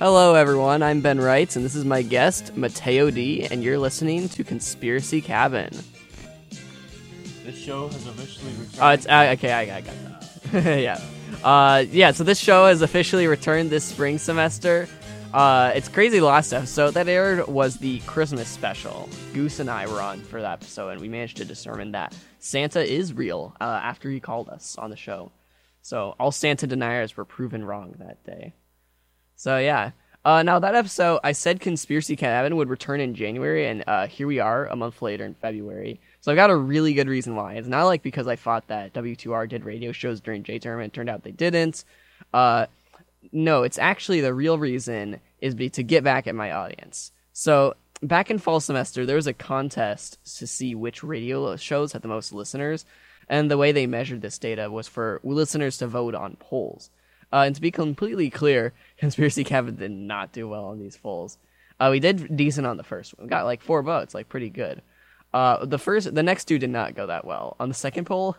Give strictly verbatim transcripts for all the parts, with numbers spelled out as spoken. Hello, everyone. I'm Ben Reitz, and this is my guest, Mateo D., and you're listening to Conspiracy Cabin. This show has officially returned. Uh, it's, uh, okay, I, I got that. yeah. Uh, yeah, so this show has officially returned this spring semester. Uh, it's crazy the last episode that aired was the Christmas special. Goose and I were on for that episode, and we managed to determine that Santa is real uh, after he called us on the show. So all Santa deniers were proven wrong that day. So yeah. Uh, now that episode, I said Conspiracy Cabin would return in January, and uh, here we are a month later in February. So I've got a really good reason why. It's not like because I thought that W T U R did radio shows during J-Term and it turned out they didn't. Uh, no, it's actually the real reason is be to get back at my audience. So back in fall semester, there was a contest to see which radio shows had the most listeners, and the way they measured this data was for listeners to vote on polls. Uh, and to be completely clear, Conspiracy Cabin did not do well on these polls. Uh, we did decent on the first one. We got like four votes, like pretty good. Uh, the first, the next two did not go that well. On the second poll,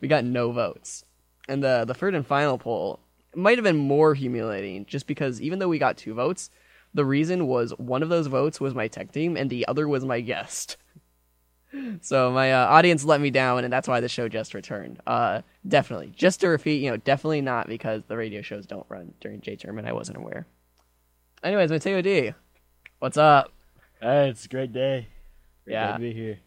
we got no votes. And the, the third and final poll might have been more humiliating just because even though we got two votes, the reason was one of those votes was my tech team and the other was my guest. So my uh, audience let me down, and that's why the show just returned. Uh, definitely. Just to repeat, you know, definitely not because the radio shows don't run during J-Term, and I wasn't aware. Anyways, Mateo D., what's up? Hey, it's a great day. Great yeah. Day to be here.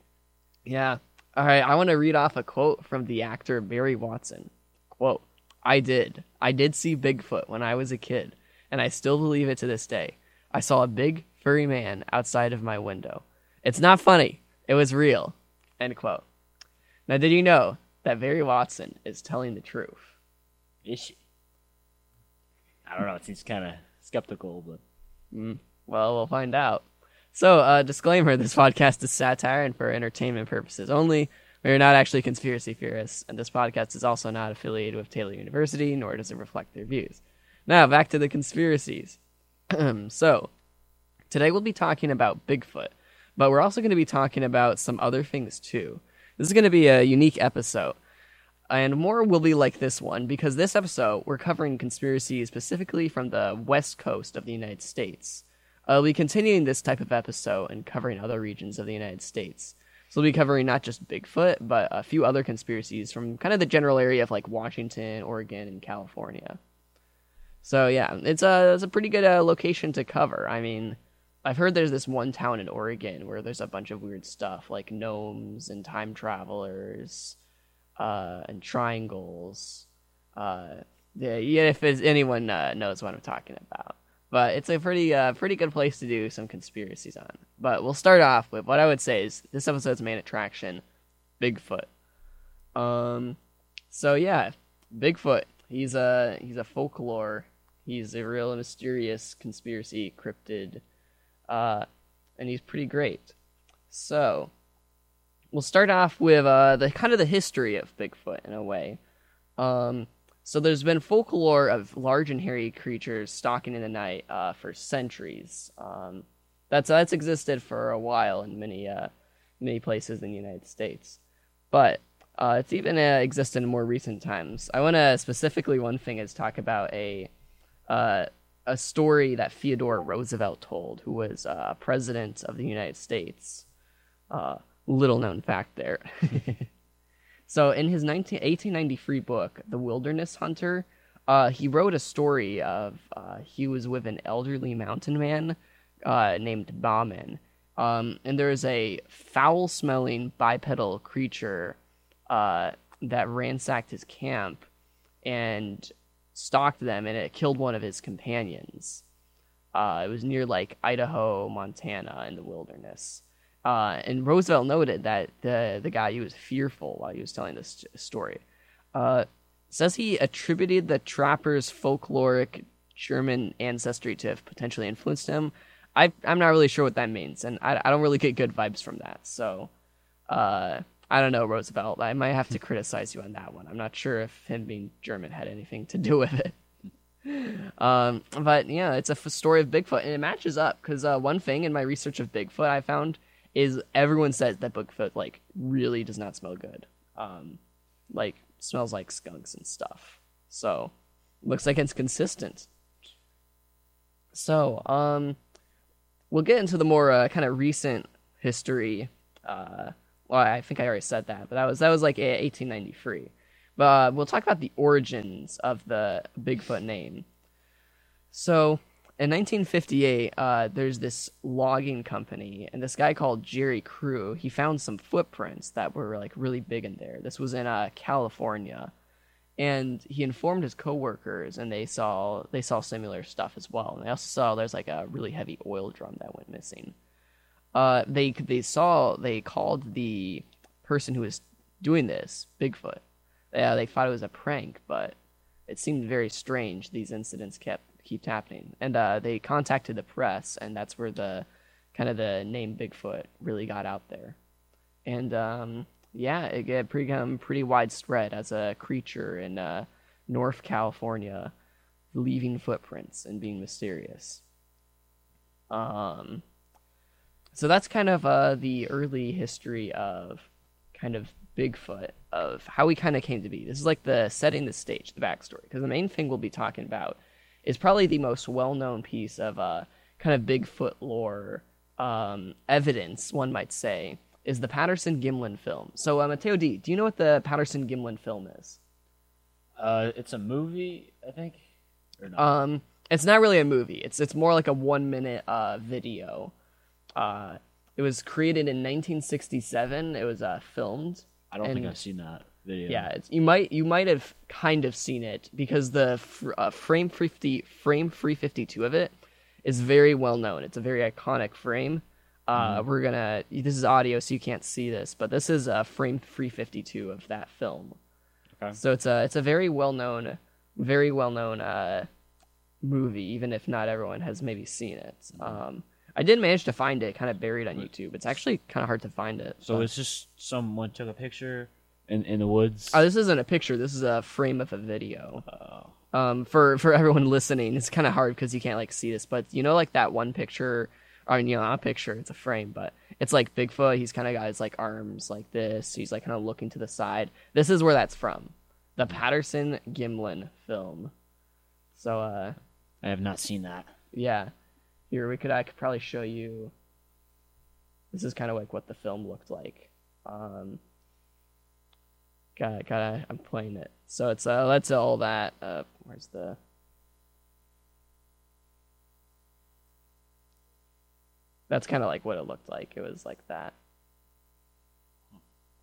Yeah. All right, I want to read off a quote from the actor Barry Watson. Quote, I did. I did see Bigfoot when I was a kid, and I still believe it to this day. I saw a big, furry man outside of my window. It's not funny. It was real. End quote. Now, did you know that Barry Watson is telling the truth? Is she? I don't know. It seems kind of skeptical, but... Mm, well, we'll find out. So, uh, disclaimer, this podcast is satire and for entertainment purposes only. We are not actually conspiracy theorists, and this podcast is also not affiliated with Taylor University, nor does it reflect their views. Now, back to the conspiracies. So, today we'll be talking about Bigfoot. But we're also going to be talking about some other things, too. This is going to be a unique episode. And more will be like this one, because this episode, we're covering conspiracies specifically from the west coast of the United States. Uh, we'll be continuing this type of episode and covering other regions of the United States. So we'll be covering not just Bigfoot, but a few other conspiracies from kind of the general area of, like, Washington, Oregon, and California. So, yeah, it's a, it's a pretty good uh, location to cover. I mean... I've heard there's this one town in Oregon where there's a bunch of weird stuff like gnomes and time travelers uh, and triangles. Uh, yeah, if anyone uh, knows what I'm talking about. But it's a pretty uh, pretty good place to do some conspiracies on. But we'll start off with what I would say is this episode's main attraction, Bigfoot. Um, so yeah, Bigfoot. He's a he's a folklore. He's a real mysterious conspiracy cryptid. Uh, and he's pretty great. So, we'll start off with uh, the kind of the history of Bigfoot in a way. Um, so there's been folklore of large and hairy creatures stalking in the night uh, for centuries. Um, that's that's existed for a while in many uh, many places in the United States, but uh, it's even uh, existed in more recent times. I want to specifically one thing is talk about a. Uh, a story that Theodore Roosevelt told, who was uh, president of the United States. Uh, little known fact there. So in his nineteen, eighteen ninety-three book, The Wilderness Hunter, uh, he wrote a story of uh, he was with an elderly mountain man uh, named Bauman. Um, and there is a foul-smelling bipedal creature uh, that ransacked his camp and... stalked them, and it killed one of his companions. Uh, it was near, like, Idaho, Montana, in the wilderness. Uh, and Roosevelt noted that the the guy, he was fearful while he was telling this story. Uh, says he attributed the trapper's folkloric German ancestry to have potentially influenced him. I, I'm not really sure what that means, and I, I don't really get good vibes from that. So, uh... I don't know, Roosevelt. I might have to criticize you on that one. I'm not sure if him being German had anything to do with it. Um, but, yeah, it's a f- story of Bigfoot, and it matches up, because uh, one thing in my research of Bigfoot I found is everyone says that Bigfoot, like, really does not smell good. Um, like, smells like skunks and stuff. So, looks like it's consistent. So, um, we'll get into the more uh, kind of recent history. Uh, well, I think I already said that, but that was that was like eighteen ninety-three. But uh, we'll talk about the origins of the Bigfoot name. So, in nineteen fifty-eight, uh, there's this logging company, and this guy called Jerry Crew, he found some footprints that were like really big in there. This was in uh, California, and he informed his coworkers, and they saw they saw similar stuff as well. And they also saw there's like a really heavy oil drum that went missing. Uh, they they saw they called the person who was doing this Bigfoot. Yeah, they thought it was a prank, but it seemed very strange. These incidents kept. keep happening, and uh they contacted the press, and that's where the kind of the name Bigfoot really got out there. And um yeah it got pretty um, pretty widespread as a creature in uh North California, leaving footprints and being mysterious. Um so that's kind of uh the early history of kind of Bigfoot, of how he kind of came to be. This is like the setting the stage, the backstory, because the main thing we'll be talking about is probably the most well-known piece of uh, kind of Bigfoot lore um, evidence, one might say, is the Patterson-Gimlin film. So, uh, Mateo D., do you know what the Patterson-Gimlin film is? Uh, it's a movie, I think? Or not? Um, it's not really a movie. It's it's more like a one-minute uh, video. Uh, it was created in nineteen sixty-seven. It was uh, filmed. I don't and... think I've seen that. Video. Yeah, it's, you might you might have kind of seen it, because the fr- uh, frame fifty frame three fifty-two of it is very well known. It's a very iconic frame. Uh, mm-hmm. We're gonna this is audio, so you can't see this, but this is uh, frame three fifty-two of that film. Okay. So it's a it's a very well known, very well known uh, movie, even if not everyone has maybe seen it. Mm-hmm. Um, I did manage to find it, kind of buried on YouTube. It's actually kind of hard to find it. So but. It's just someone took a picture. In in the woods. Oh, this isn't a picture. This is a frame of a video. Oh. Um, for for everyone listening, it's kind of hard because you can't like see this. But you know, like that one picture. I mean, you know, not a picture. It's a frame, but it's like Bigfoot. He's kind of got his like arms like this. He's like kind of looking to the side. This is where that's from. The Patterson-Gimlin film. So. Uh, I have not seen that. Yeah, here we could. I could probably show you. This is kind of like what the film looked like. Um. Gotta, gotta, I'm playing it. So it's, uh, that's all that. Uh, where's the. That's kind of like what it looked like. It was like that.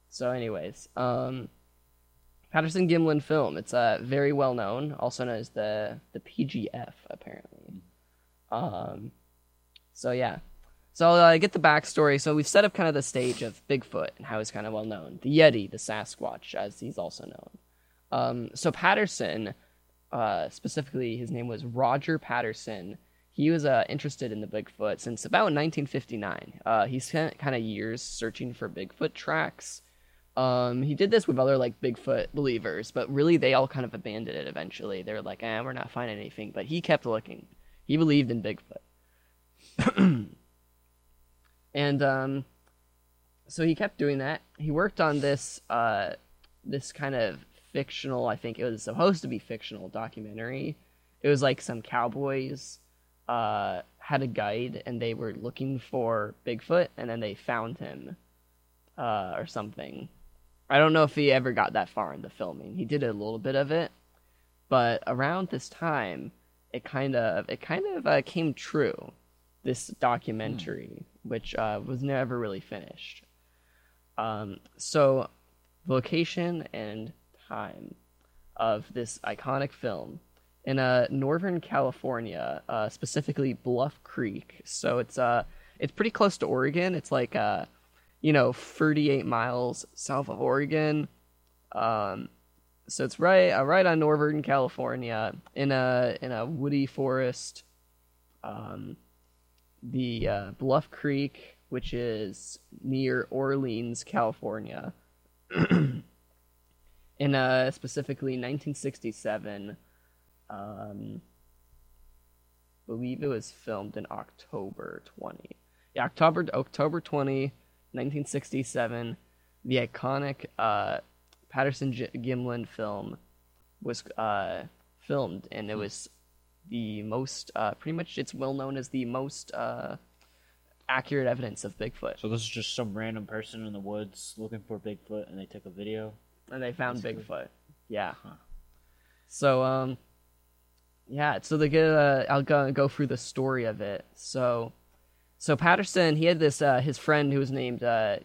So, anyways, um, Patterson-Gimlin film. It's uh, very well known, also known as the, the P G F, apparently. Um, so, yeah. So I uh, get the backstory. So we've set up kind of the stage of Bigfoot and how he's kind of well known. The Yeti, the Sasquatch, as he's also known. Um, so Patterson, uh, specifically, his name was Roger Patterson. He was uh, interested in the Bigfoot since about nineteen fifty-nine. Uh, he spent kind of years searching for Bigfoot tracks. Um, he did this with other like Bigfoot believers, but really they all kind of abandoned it eventually. They were like, eh, we're not finding anything. But he kept looking. He believed in Bigfoot. And um, so he kept doing that. He worked on this uh, this kind of fictional, I think it was supposed to be fictional, documentary. It was like some cowboys uh, had a guide, and they were looking for Bigfoot, and then they found him uh, or something. I don't know if he ever got that far into filming. He did a little bit of it, but around this time, it kind of it kind of uh, came true, this documentary. Hmm. Which uh, was never really finished. Um, so, location and time of this iconic film in uh, Northern California, uh, specifically Bluff Creek. So it's uh, it's pretty close to Oregon. It's like uh, you know, thirty-eight miles south of Oregon. Um, so it's right uh, right on Northern California in a in a woody forest. Um, The uh, Bluff Creek, which is near Orleans, California. In uh, specifically nineteen sixty-seven, um, believe it was filmed in October twentieth. Yeah, October, October twentieth, nineteen sixty-seven, the iconic uh, Patterson-Gimlin film was uh, filmed, and it was the most, uh, pretty much it's well known as the most uh, accurate evidence of Bigfoot. So this is just some random person in the woods looking for Bigfoot, and they took a video? And they found basically. Bigfoot, yeah. Huh. So, um, yeah, so they get, uh, I'll go, go through the story of it. So so Patterson, he had this, uh, his friend who was named uh,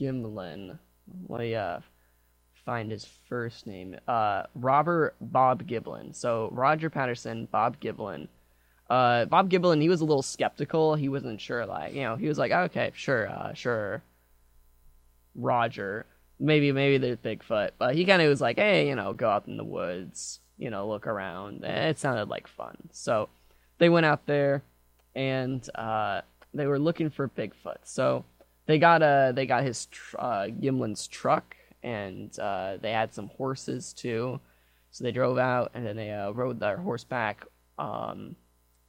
Gimlin. Let me uh, find his first name. Uh, Robert Bob Gimlin. So Roger Patterson, Bob Gimlin. Uh, Bob Gimlin, he was a little skeptical. He wasn't sure, like, you know, he was like, okay, sure, uh, sure, Roger. Maybe, maybe there's Bigfoot. But he kind of was like, hey, you know, go out in the woods, you know, look around. It sounded like fun. So they went out there and uh, they were looking for Bigfoot. So they got a, they got his tr- uh, Gimlin's truck, and uh, they had some horses too. So they drove out, and then they uh, rode their horseback um,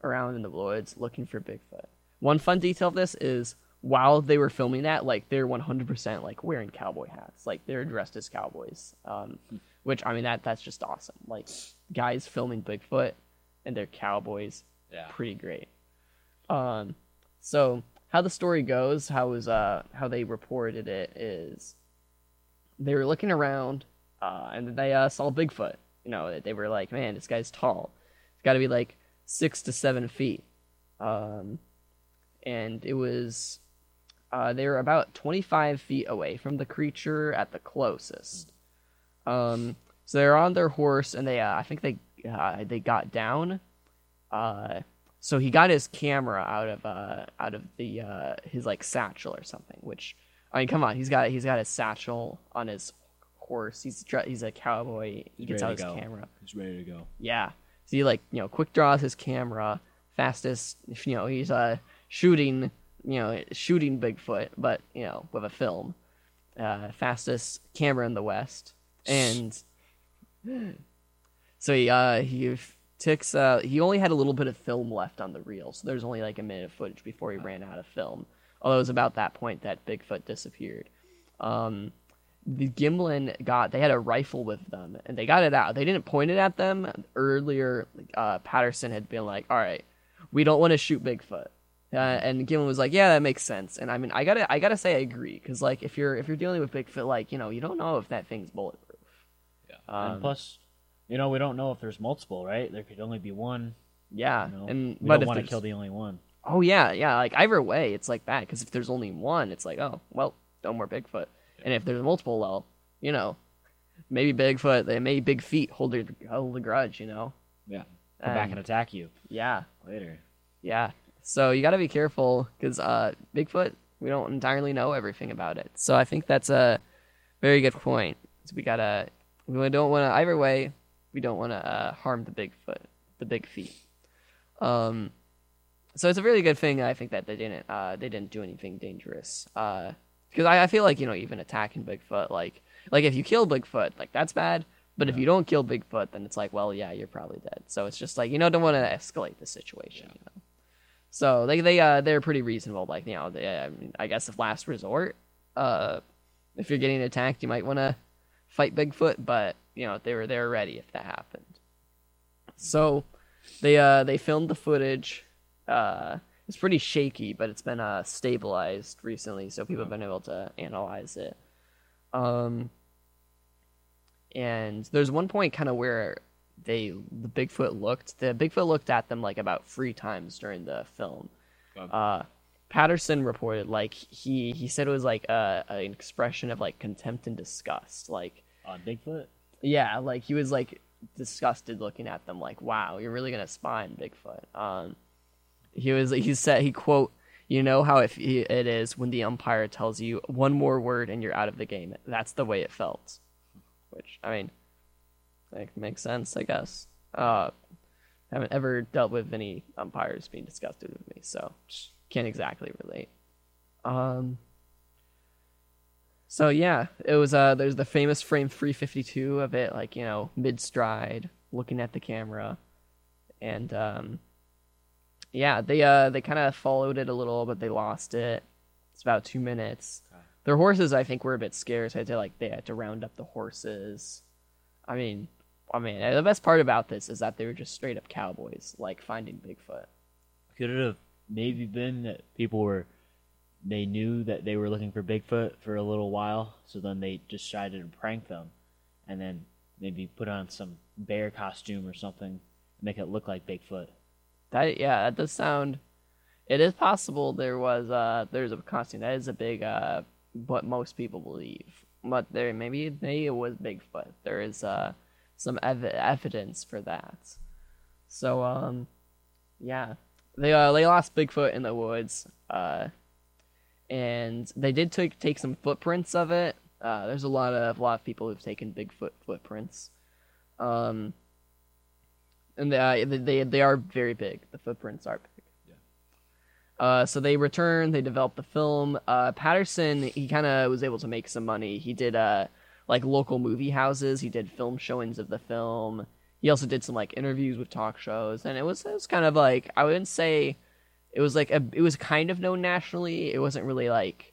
around in the woods looking for Bigfoot. One fun detail of this is, while they were filming that, like, they're one hundred percent like wearing cowboy hats, like they're dressed as cowboys, um, which I mean that that's just awesome. Like, guys filming Bigfoot and they're cowboys, yeah, pretty great. Um, so how the story goes, how is uh how they reported it is, they were looking around uh, and they uh, saw Bigfoot. You know, they were like, man, this guy's tall. It's got to be like six to seven feet, um, and it was. Uh, they were about twenty-five feet away from the creature at the closest. Um, so they were on their horse, and they, uh, I think they uh, they got down. Uh, so he got his camera out of uh, out of the uh, his like satchel or something. Which, I mean, come on, he's got he's got his satchel on his horse. He's he's a cowboy. He he's gets out his go. camera. He's ready to go. Yeah. So he, like, you know, quick draws his camera, fastest. You know, he's uh, shooting. You know, shooting Bigfoot, but, you know, with a film. Uh, fastest camera in the West. And so he, uh, he ticks, uh, he only had a little bit of film left on the reel, so there's only like a minute of footage before he ran out of film. Although it was about that point that Bigfoot disappeared. Um, the Gimlin got, they had a rifle with them, and they got it out. They didn't point it at them. Earlier, uh, Patterson had been like, all right, we don't want to shoot Bigfoot. Uh, and Gimlin was like, "Yeah, that makes sense." And I mean, I gotta, I gotta say, I agree, because like, if you're, if you're dealing with Bigfoot, like, you know, you don't know if that thing's bulletproof. Yeah. Um, and plus, you know, we don't know if there's multiple, right? There could only be one. Yeah. You know? And we but don't want to kill the only one. Oh yeah, yeah. Like either way, it's like that. Because if there's only one, it's like, oh well, no more Bigfoot. Yeah. And if there's multiple, well, you know, maybe Bigfoot, they maybe Big Feet hold their, hold a grudge, you know. Yeah. Come um, back and attack you. Yeah. Later. Yeah. So you got to be careful, because uh, Bigfoot, we don't entirely know everything about it. So I think that's a very good point. So we gotta, we don't want to either way. We don't want to uh, harm the Bigfoot, the Big Feet. Um, so it's a really good thing. I think that they didn't, uh, they didn't do anything dangerous. Uh, because I, I feel like, you know, even attacking Bigfoot, like, like if you kill Bigfoot, like that's bad. But yeah. If you don't kill Bigfoot, then it's like, well, yeah, you're probably dead. So it's just like, you know, don't want to escalate the situation. Yeah. You know? So they they uh they're pretty reasonable. Like, you know, they, I mean, I guess if last resort, uh, if you're getting attacked, you might want to fight Bigfoot. But you know, they were they were ready if that happened. So they uh they filmed the footage. Uh, it's pretty shaky, but it's been uh stabilized recently, so people have been able to analyze it. Um, and there's one point kind of where. They the Bigfoot looked the Bigfoot looked at them like about three times during the film. Uh, Patterson reported like he, he said it was like a, a, an expression of like contempt and disgust, like on uh, Bigfoot. Yeah, like he was like disgusted looking at them, like, wow, you're really gonna spy on Bigfoot. Um, he was he said he quote, you know how if it, it is when the umpire tells you one more word and you're out of the game. That's the way it felt, which I mean. Like, makes sense, I guess. Uh, haven't ever dealt with any umpires being disgusted with me, so can't exactly relate. Um. So yeah, it was. Uh, there's the famous frame three fifty-two of it, like, you know, mid stride, looking at the camera, and um, yeah, they uh they kind of followed it a little, but they lost it. It's about two minutes. Their horses, I think, were a bit scarce. I had to like they had to round up the horses. I mean. I mean, the best part about this is that they were just straight up cowboys, like finding Bigfoot. Could it have maybe been that people were, they knew that they were looking for Bigfoot for a little while, so then they decided to prank them, and then maybe put on some bear costume or something, and make it look like Bigfoot. That yeah, that does sound. It is possible there was uh there's a costume that is a big uh what most people believe, but there maybe maybe it was Bigfoot. There is uh. some ev- evidence for that. So, um, yeah. They uh, they lost Bigfoot in the woods, uh, and they did take take some footprints of it. Uh, there's a lot of a lot of people who've taken Bigfoot footprints, um, and they, uh, they they are very big. The footprints are big. Yeah. Uh, so they returned. They developed the film. Uh, Patterson, he kind of was able to make some money. He did a. Uh, like local movie houses. He did film showings of the film. He also did some like interviews with talk shows. And it was, it was kind of like, I wouldn't say it was like, a, it was kind of known nationally. It wasn't really like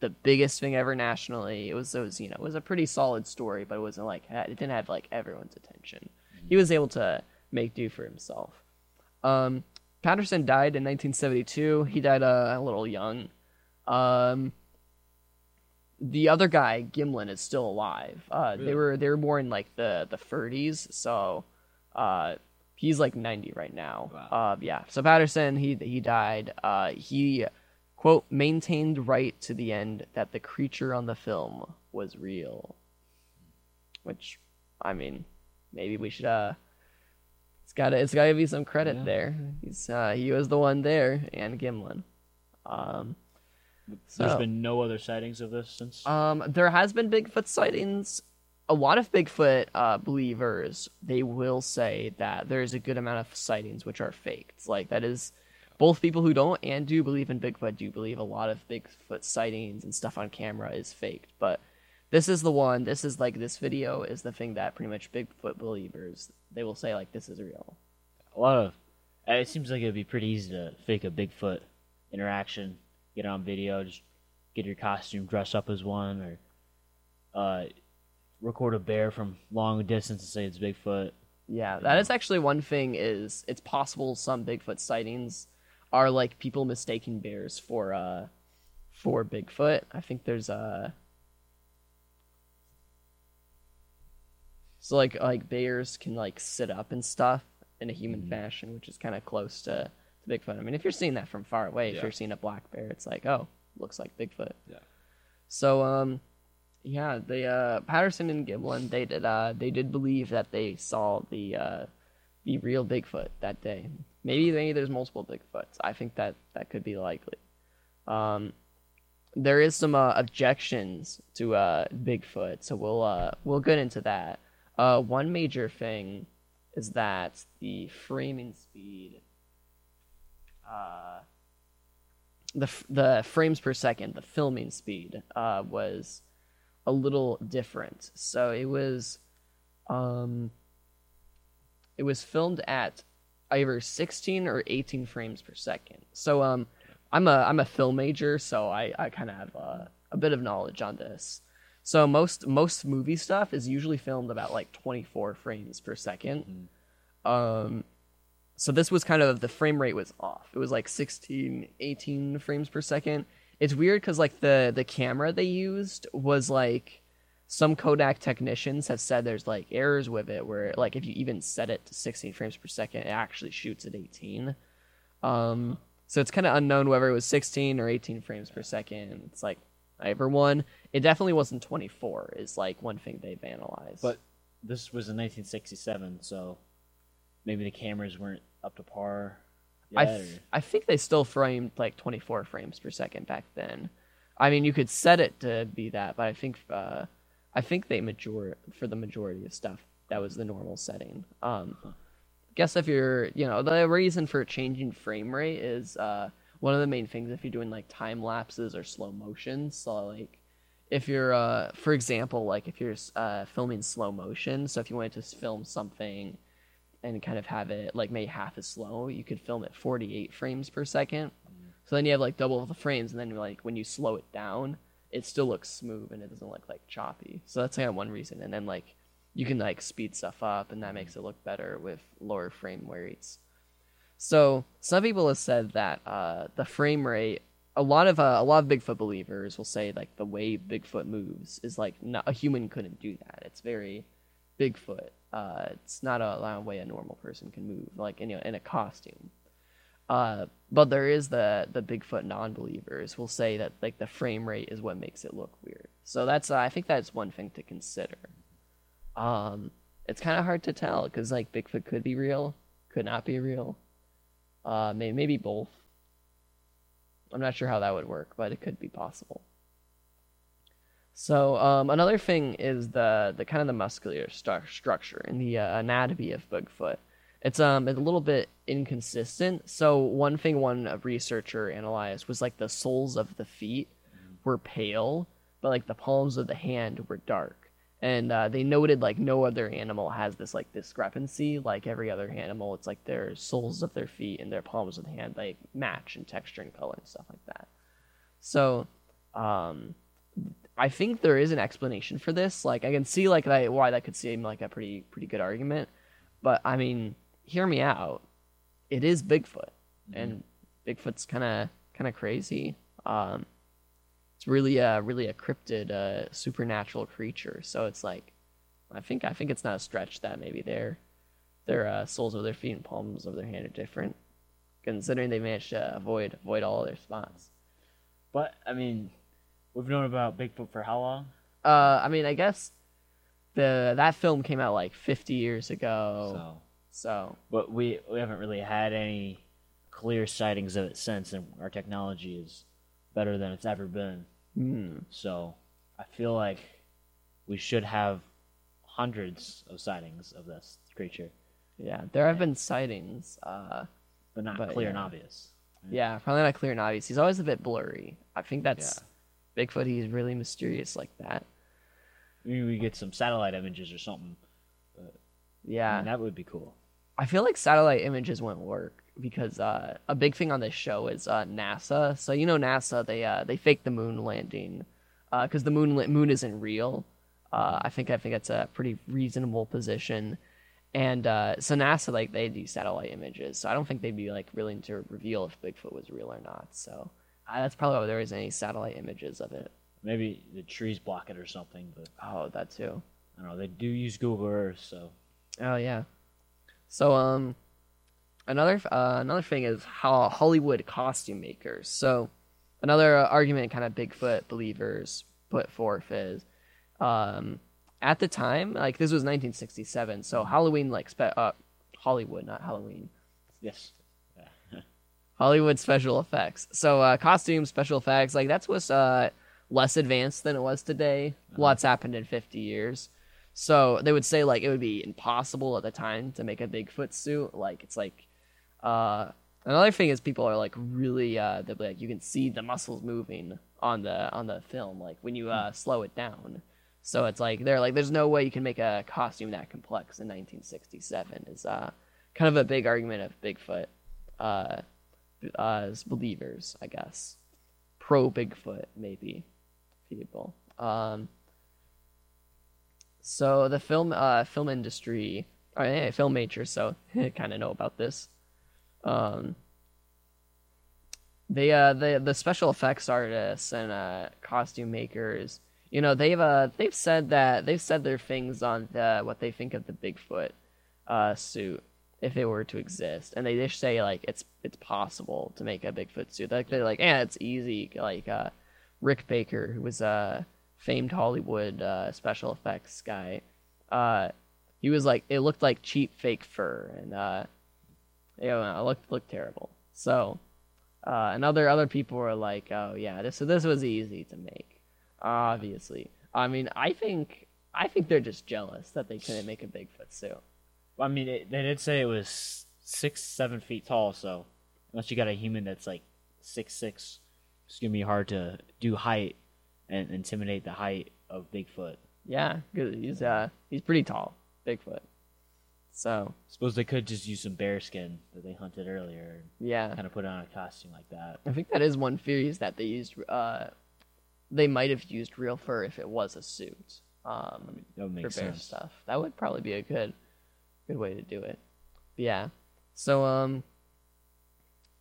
the biggest thing ever nationally. It was, it was, you know, it was a pretty solid story, but it wasn't like, it didn't have like everyone's attention. He was able to make do for himself. Um, Patterson died in nineteen seventy-two. He died uh, a little young. Um, The other guy, Gimlin, is still alive. Uh, really? They were they were more in like the, the thirties, so uh, he's like ninety right now. Wow. Uh, yeah. So Patterson, he he died. Uh, he quote maintained right to the end that the creature on the film was real. Which, I mean, maybe we should. Uh, it's gotta it's gotta be some credit yeah. there. He's uh, he was the one there, and Gimlin. Um. So, there's been no other sightings of this since? Um, there has been Bigfoot sightings. A lot of Bigfoot uh, believers, they will say that there's a good amount of sightings which are faked. Like, that is, both people who don't and do believe in Bigfoot do believe a lot of Bigfoot sightings and stuff on camera is faked. But this is the one, this is like, this video is the thing that pretty much Bigfoot believers, they will say, like, this is real. A lot of, it seems like it would be pretty easy to fake a Bigfoot interaction. Get on video, just get your costume, dress up as one, or uh, record a bear from long distance and say it's Bigfoot. Yeah, that is actually one thing is it's possible some Bigfoot sightings are like people mistaking bears for uh for Bigfoot. I think there's a uh... so like like bears can like sit up and stuff in a human mm-hmm. fashion, which is kind of close to. Bigfoot. I mean, if you're seeing that from far away, yeah. if you're seeing a black bear, it's like, oh, looks like Bigfoot. Yeah. So, um, yeah, they uh, Patterson and Gimlin, they did uh, they did believe that they saw the uh, the real Bigfoot that day. Maybe maybe there's multiple Bigfoots. I think that that could be likely. Um, there is some uh, objections to uh, Bigfoot, so we'll uh, we'll get into that. Uh, one major thing is that the framing speed. Uh, the the frames per second, the filming speed, uh, was a little different. So it was, um, it was filmed at either sixteen or eighteen frames per second. So um, I'm a I'm a film major, so I, I kind of have a, a bit of knowledge on this. So most most movie stuff is usually filmed about like twenty-four frames per second. Mm-hmm. Um. So this was kind of, the frame rate was off. It was like sixteen, eighteen frames per second. It's weird because like the, the camera they used was like, some Kodak technicians have said there's like errors with it where like if you even set it to sixteen frames per second, it actually shoots at eighteen. Um, so it's kind of unknown whether it was sixteen or eighteen frames per second. It's like, either one. It definitely wasn't twenty-four is like one thing they've analyzed. But this was in nineteen sixty-seven, so... Maybe the cameras weren't up to par yet, I, th- I think they still framed like twenty-four frames per second back then. I mean, you could set it to be that, but I think uh, I think they major for the majority of stuff that was the normal setting. Um, huh. I guess if you're, you know, the reason for changing frame rate is uh, one of the main things if you're doing like time lapses or slow motion. So like if you're, uh, for example, like if you're uh, filming slow motion, so if you wanted to film something. And kind of have it like maybe half as slow. You could film at forty-eight frames per second. Mm. So then you have like double the frames, and then like when you slow it down, it still looks smooth and it doesn't look like choppy. So that's kind of one reason. And then like you can like speed stuff up, and that makes it look better with lower frame rates. So some people have said that uh, the frame rate, a lot of uh, a lot of Bigfoot believers will say like the way Bigfoot moves is like not, a human couldn't do that. It's very Bigfoot. Uh, it's not a, a way a normal person can move, like in, you know, in a costume. Uh, but there is the the Bigfoot non-believers will say that like the frame rate is what makes it look weird. So that's uh, I think that's one thing to consider. Um, it's kind of hard to tell because like Bigfoot could be real, could not be real. Uh, maybe, maybe both. I'm not sure how that would work, but it could be possible. So um, another thing is the the kind of the muscular st- structure and the uh, anatomy of Bigfoot. It's um it's a little bit inconsistent. So one thing one researcher analyzed was like the soles of the feet were pale, but like the palms of the hand were dark. And uh, they noted like no other animal has this like discrepancy. Like every other animal, it's like their soles of their feet and their palms of the hand like match in texture and color and stuff like that. So, um, I think there is an explanation for this. Like I can see like that, why that could seem like a pretty pretty good argument. But I mean, hear me out. It is Bigfoot, mm-hmm. and Bigfoot's kind of kind of crazy. Um, It's really a really a cryptid, uh, supernatural creature. So it's like, I think I think it's not a stretch that maybe their their uh, soles of their feet and palms of their hand are different, considering they managed to avoid avoid all their spots. But I mean, we've known about Bigfoot for how long? Uh, I mean, I guess the that film came out like fifty years ago. So, so. But we we haven't really had any clear sightings of it since, and our technology is better than it's ever been. Mm. So I feel like we should have hundreds of sightings of this creature. Yeah, there have been sightings. Uh, but not but clear yeah. and obvious. Yeah. yeah, probably not clear and obvious. He's always a bit blurry. I think that's yeah. Bigfoot. He's really mysterious like that. Maybe we get some satellite images or something. But, yeah. I mean, that would be cool. I feel like satellite images wouldn't work. Because uh, a big thing on this show is uh, NASA. So you know NASA, they uh, they fake the moon landing because uh, the moon moon isn't real. Uh, I think I think that's a pretty reasonable position. And uh, so NASA, like they do satellite images. So I don't think they'd be like willing to reveal if Bigfoot was real or not. So uh, that's probably why there isn't any satellite images of it. Maybe the trees block it or something. But oh, that too. I don't know. They do use Google Earth, so. Oh yeah. So um. Another uh, another thing is how Hollywood costume makers. So another uh, argument kind of Bigfoot believers put forth is um, at the time, like this was nineteen sixty-seven, so Halloween like spe- uh, Hollywood, not Halloween. Yes. Hollywood special effects. So uh, costumes, special effects, like that's what's uh, less advanced than it was today. Uh-huh. Lots happened in fifty years. So they would say like it would be impossible at the time to make a Bigfoot suit. Like it's like. Uh, another thing is people are like really uh, they're like you can see the muscles moving on the on the film like when you uh, slow it down. So it's like they're like there's no way you can make a costume that complex in nineteen sixty-seven. Is uh kind of a big argument of Bigfoot uh, uh believers, I guess, pro Bigfoot maybe people. Um, so the film uh film industry or anyway, film majors so kind of know about this. Um, they, uh, the, the special effects artists and, uh, costume makers, you know, they've, uh, they've said that, they've said their things on the, what they think of the Bigfoot, uh, suit, if it were to exist. And they just say, like, it's, it's possible to make a Bigfoot suit. Like, they're like, yeah, it's easy. Like, uh, Rick Baker, who was a famed Hollywood, uh, special effects guy, uh, he was like, it looked like cheap fake fur and, uh, yeah, it looked looked terrible. So, uh, and other other people were like, "Oh yeah, this this was easy to make." Obviously, I mean, I think I think they're just jealous that they couldn't make a Bigfoot suit. I mean, it, they did say it was six, seven feet tall. So, unless you got a human that's like six six, it's gonna be hard to do height and intimidate the height of Bigfoot. Yeah, he's uh he's pretty tall, Bigfoot. So suppose they could just use some bear skin that they hunted earlier. And yeah, kind of put on a costume like that. I think that is one theory is that they used, uh, they might have used real fur if it was a suit. um, I mean, that would make for bear sense. Stuff. That would probably be a good good way to do it. But yeah. So um,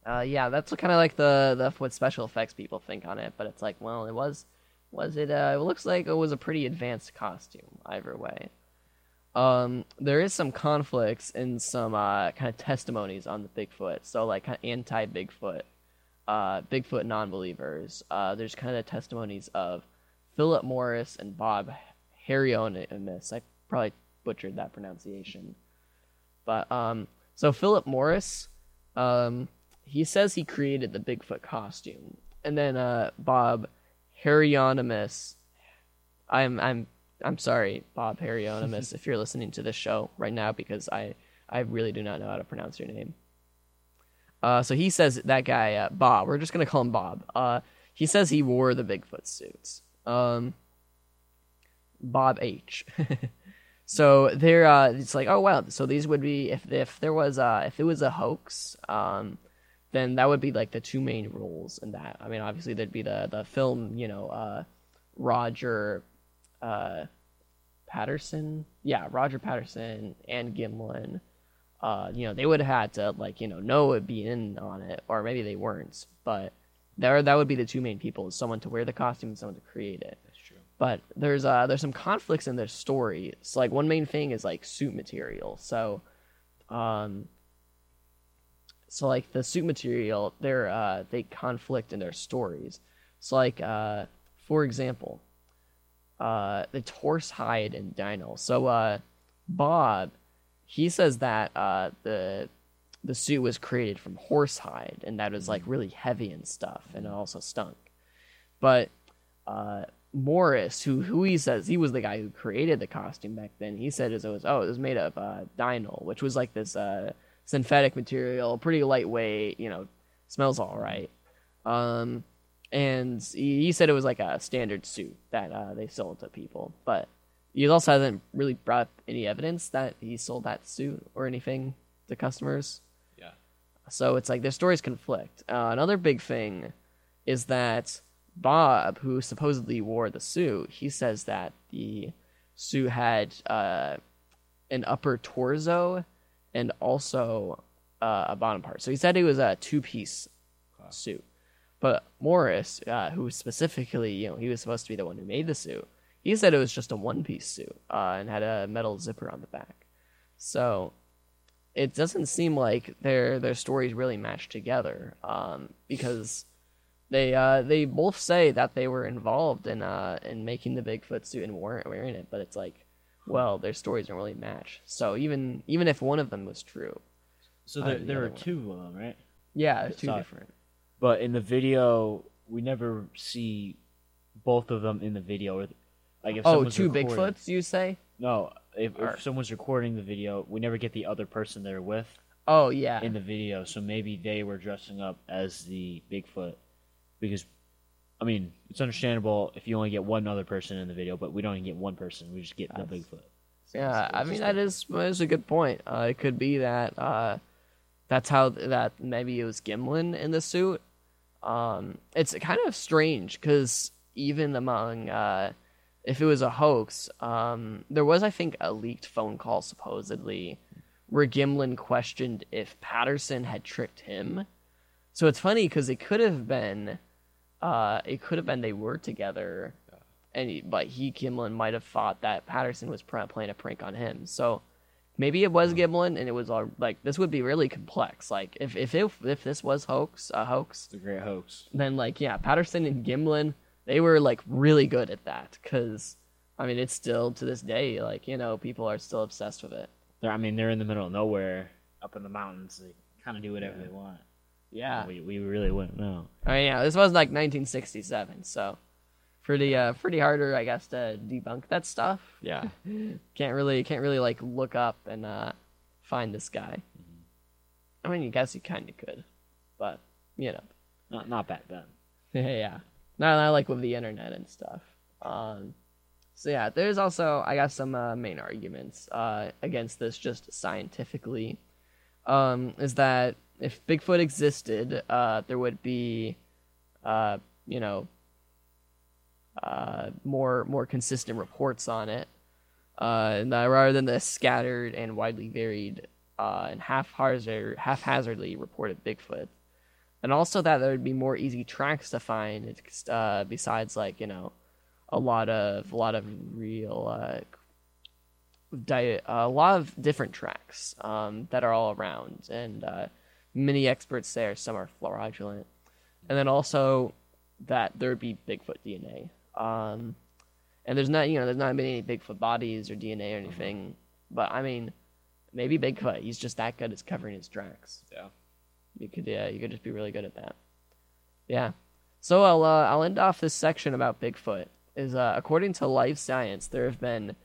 uh, yeah, that's kind of like the, the what special effects people think on it. But it's like, well, it was was it? Uh, it looks like it was a pretty advanced costume either way. Um, there is some conflicts and some uh, kind of testimonies on the Bigfoot. So like kind of anti-Bigfoot, uh, Bigfoot non-believers. Uh, there's kind of testimonies of Philip Morris and Bob Heironimus. I probably butchered that pronunciation, but um, so Philip Morris, um, he says he created the Bigfoot costume, and then uh, Bob Heironimus. I'm I'm. I'm sorry, Bob Heironimus, if you're listening to this show right now, because I, I really do not know how to pronounce your name. Uh, so he says that guy, uh, Bob, we're just going to call him Bob. Uh, he says he wore the Bigfoot suits. Um, Bob H. So they're, uh, it's like, oh, wow. So these would be, if, if there was a, if it was a hoax, um, then that would be like the two main rules in that. I mean, obviously there'd be the, the film, you know, uh, Roger, uh, Patterson, yeah, Roger Patterson and Gimlin, uh, you know, they would have had to, like, you know, know it'd be in on it, or maybe they weren't, but there, that would be the two main people, is someone to wear the costume and someone to create it. That's true. But there's, uh, there's some conflicts in their story. So, like, one main thing is, like, suit material. So, um, so, like, the suit material, they're, uh, they conflict in their stories. So, like, uh, for example, uh the horse hide and dino. So uh Bob, he says that uh the the suit was created from horse hide, and that was like really heavy and stuff, and it also stunk. But uh Morris, who who he says he was the guy who created the costume back then, he said it was oh it was made of uh dino, which was like this uh synthetic material, pretty lightweight, you know, smells all right. um And he said it was like a standard suit that uh, they sold to people. But he also hasn't really brought up any evidence that he sold that suit or anything to customers. Yeah. So it's like their stories conflict. Uh, another big thing is that Bob, who supposedly wore the suit, he says that the suit had uh, an upper torso and also uh, a bottom part. So he said it was a two-piece wow. suit. But Morris, uh, who specifically, you know, he was supposed to be the one who made the suit, he said it was just a one-piece suit uh, and had a metal zipper on the back. So it doesn't seem like their their stories really match together, um, because they uh, they both say that they were involved in uh, in making the Bigfoot suit and weren't wearing it, but it's like, well, their stories don't really match. So even even if one of them was true, so there uh, the there are two of them, right? Yeah, there's two different. But in the video, we never see both of them in the video. Like if oh, two Bigfoots, you say? No, if, or... if someone's recording the video, we never get the other person they're with. Oh, yeah. In the video, so maybe they were dressing up as the Bigfoot. Because, I mean, it's understandable if you only get one other person in the video, but we don't even get one person. We just get That's... the Bigfoot. So yeah, I mean, that is, that is a good point. Uh, it could be that... Uh... That's how that maybe it was Gimlin in the suit. Um, it's kind of strange because even among, uh, if it was a hoax, um, there was, I think, a leaked phone call supposedly where Gimlin questioned if Patterson had tricked him. So it's funny because it could have been, uh, it could have been they were together, and he, but he Gimlin might have thought that Patterson was pr- playing a prank on him. So. Maybe it was Gimlin, and it was all like this would be really complex. Like if if if, if this was hoax, a hoax, the great hoax. Then like yeah, Patterson and Gimlin, they were like really good at that because, I mean, it's still to this day like you know people are still obsessed with it. They're, I mean, they're in the middle of nowhere, up in the mountains. They kind of do whatever yeah. they want. Yeah, we we really wouldn't know. I mean, yeah, this was like nineteen sixty-seven, so. Pretty uh, pretty harder, I guess, to debunk that stuff. Yeah, can't really can't really like look up and uh, find this guy. Mm-hmm. I mean, you guess you kind of could, but you know, not not back then. yeah, not, not like with the internet and stuff. Um, so yeah, there's also I got some uh, main arguments uh, against this just scientifically. Um, is that if Bigfoot existed, uh, there would be, uh, you know. uh, more more consistent reports on it, uh, and that rather than the scattered and widely varied uh, and haphazard, haphazardly reported Bigfoot. And also that there would be more easy tracks to find, uh, besides like, you know, a lot of a lot of real uh, di- a lot of different tracks um, that are all around, and uh, many experts say some are fraudulent. And then also that there would be Bigfoot D N A, um, and there's not you know there's not been any Bigfoot bodies or D N A or anything, mm-hmm. but I mean maybe Bigfoot, he's just that good at covering his tracks. Yeah. You could, yeah, you could just be really good at that. Yeah. So I'll, uh, I'll end off this section about Bigfoot. Is uh, according to Life Science, there have been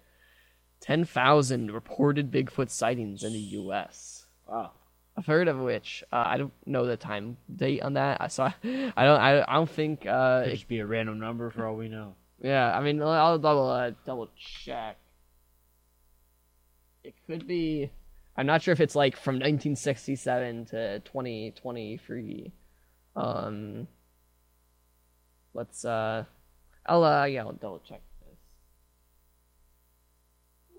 ten thousand reported Bigfoot sightings in the U S. Wow. I've heard of which. Uh, I don't know the time date on that. I saw. I don't. I, I don't think. Uh, Could just be a random number for all we know. Yeah. I mean, I'll double uh, double check. It could be. I'm not sure if it's like from nineteen sixty-seven to twenty twenty-three. Um, let's, uh, I'll, uh, yeah, I'll double check this.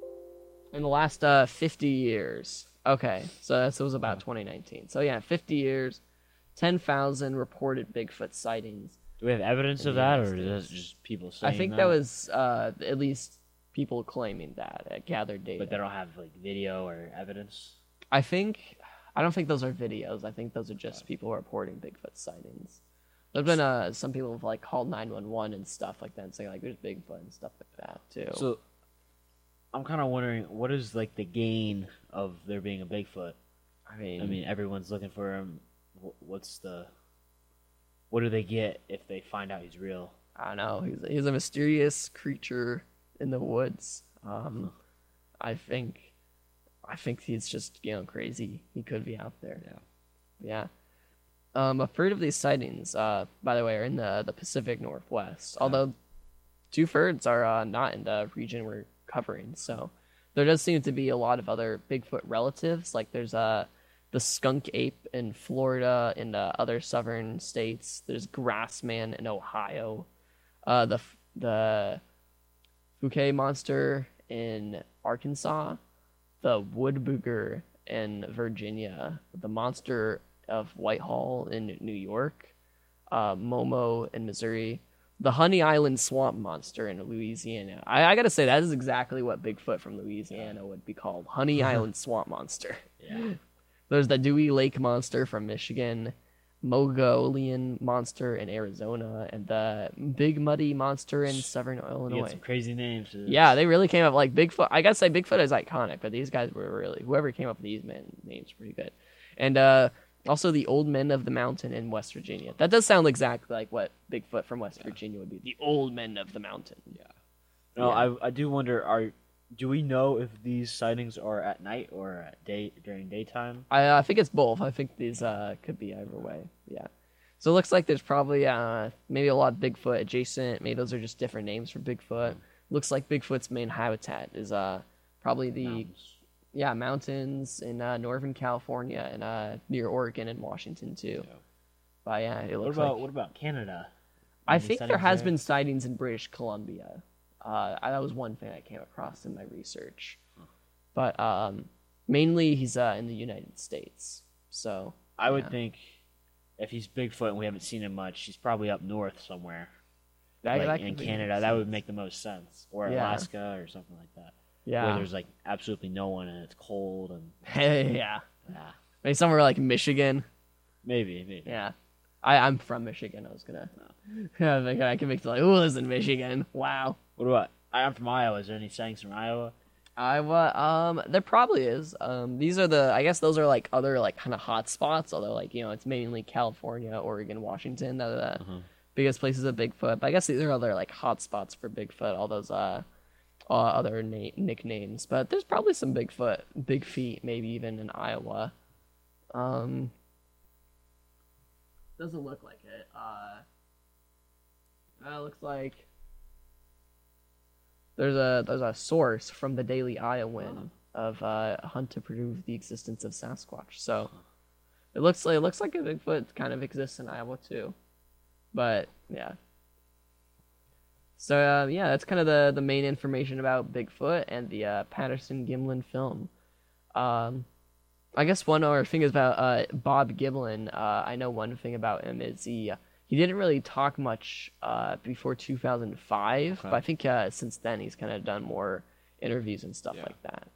In the last uh, fifty years. Okay, so that was about twenty nineteen. So yeah, fifty years, ten thousand reported Bigfoot sightings. Do we have evidence of that, or is that just people saying that? I think that, that was uh, at least... people claiming that uh, gathered data, but they don't have like video or evidence. I think, I don't think those are videos. I think those are just people reporting Bigfoot sightings. There've been uh, some people have like called nine one one and stuff like that, and saying like there's Bigfoot and stuff like that too. So, I'm kind of wondering what is like the gain of there being a Bigfoot. I mean, I mean everyone's looking for him. What's the, what do they get if they find out he's real? I don't know. He's he's a mysterious creature in the woods. um, I think, I think he's just, you know, crazy. He could be out there. Yeah, yeah. Um, a third of these sightings, uh, by the way, are in the, the Pacific Northwest. Yeah. Although, two thirds are uh, not in the region we're covering. So, there does seem to be a lot of other Bigfoot relatives. Like there's uh, the skunk ape in Florida and uh, other southern states. There's Grassman in Ohio. Uh, the the Fouke monster in Arkansas, the Wood Booger in Virginia, the monster of Whitehall in New York, uh, Momo in Missouri, the Honey Island Swamp Monster in Louisiana. I, I gotta say, that is exactly what Bigfoot from Louisiana would be called, Honey Island Swamp Monster. Yeah. There's the Dewey Lake Monster from Michigan, Mogollon Monster in Arizona, and the Big Muddy Monster in Southern Illinois. You got some crazy names. Yeah, they really came up like Bigfoot. I gotta say, Bigfoot is iconic, but these guys were really, whoever came up with these men names were pretty good. And uh, also the Old Men of the Mountain in West Virginia. That does sound exactly like what Bigfoot from West yeah. Virginia would be. The Old Men of the Mountain. Yeah. No, yeah. I I do wonder, are do we know if these sightings are at night or at day during daytime? I, uh, I think it's both. I think these uh, could be either way. Yeah. So it looks like there's probably uh, maybe a lot of Bigfoot adjacent. Maybe those are just different names for Bigfoot. Looks like Bigfoot's main habitat is uh, probably the mountains. yeah mountains in uh, Northern California and uh, near Oregon and Washington too. Yeah. But yeah, it looks. What about like, what about Canada? Any I think there has there? been sightings in British Columbia. Uh, that was one thing I came across in my research, but um, mainly he's uh, in the United States. So I yeah. would think if he's Bigfoot and we haven't seen him much, he's probably up north somewhere, that, like that in Canada. That would make the most sense, or yeah. Alaska or something like that. Yeah, where there's like absolutely no one and it's cold and yeah, yeah. Maybe somewhere like Michigan. Maybe, maybe. Yeah. I, I'm from Michigan. I was gonna. No. I can make the like. Ooh, this is in Michigan. Wow. What about? I'm from Iowa. Is there any sightings from Iowa? Iowa. Um, there probably is. Um, these are the. I guess those are like other like kind of hot spots. Although like you know it's mainly California, Oregon, Washington that are the uh-huh. biggest places of Bigfoot. But I guess these are other like hot spots for Bigfoot. All those uh, all other na- nicknames. But there's probably some Bigfoot, big feet, maybe even in Iowa. Um. Doesn't look like it. Uh, uh, looks like there's a there's a source from the Daily Iowan oh. of uh, a hunt to prove the existence of Sasquatch. So it looks like it looks like a Bigfoot kind of exists in Iowa too, but yeah. So, uh, yeah, that's kind of the, the main information about Bigfoot and the uh, Patterson-Gimlin film. Um, I guess one other thing is about uh, Bob Gimlin. Uh, I know one thing about him is he, uh, he didn't really talk much uh, before two thousand five, okay. but I think uh, since then he's kind of done more interviews and stuff yeah. like that.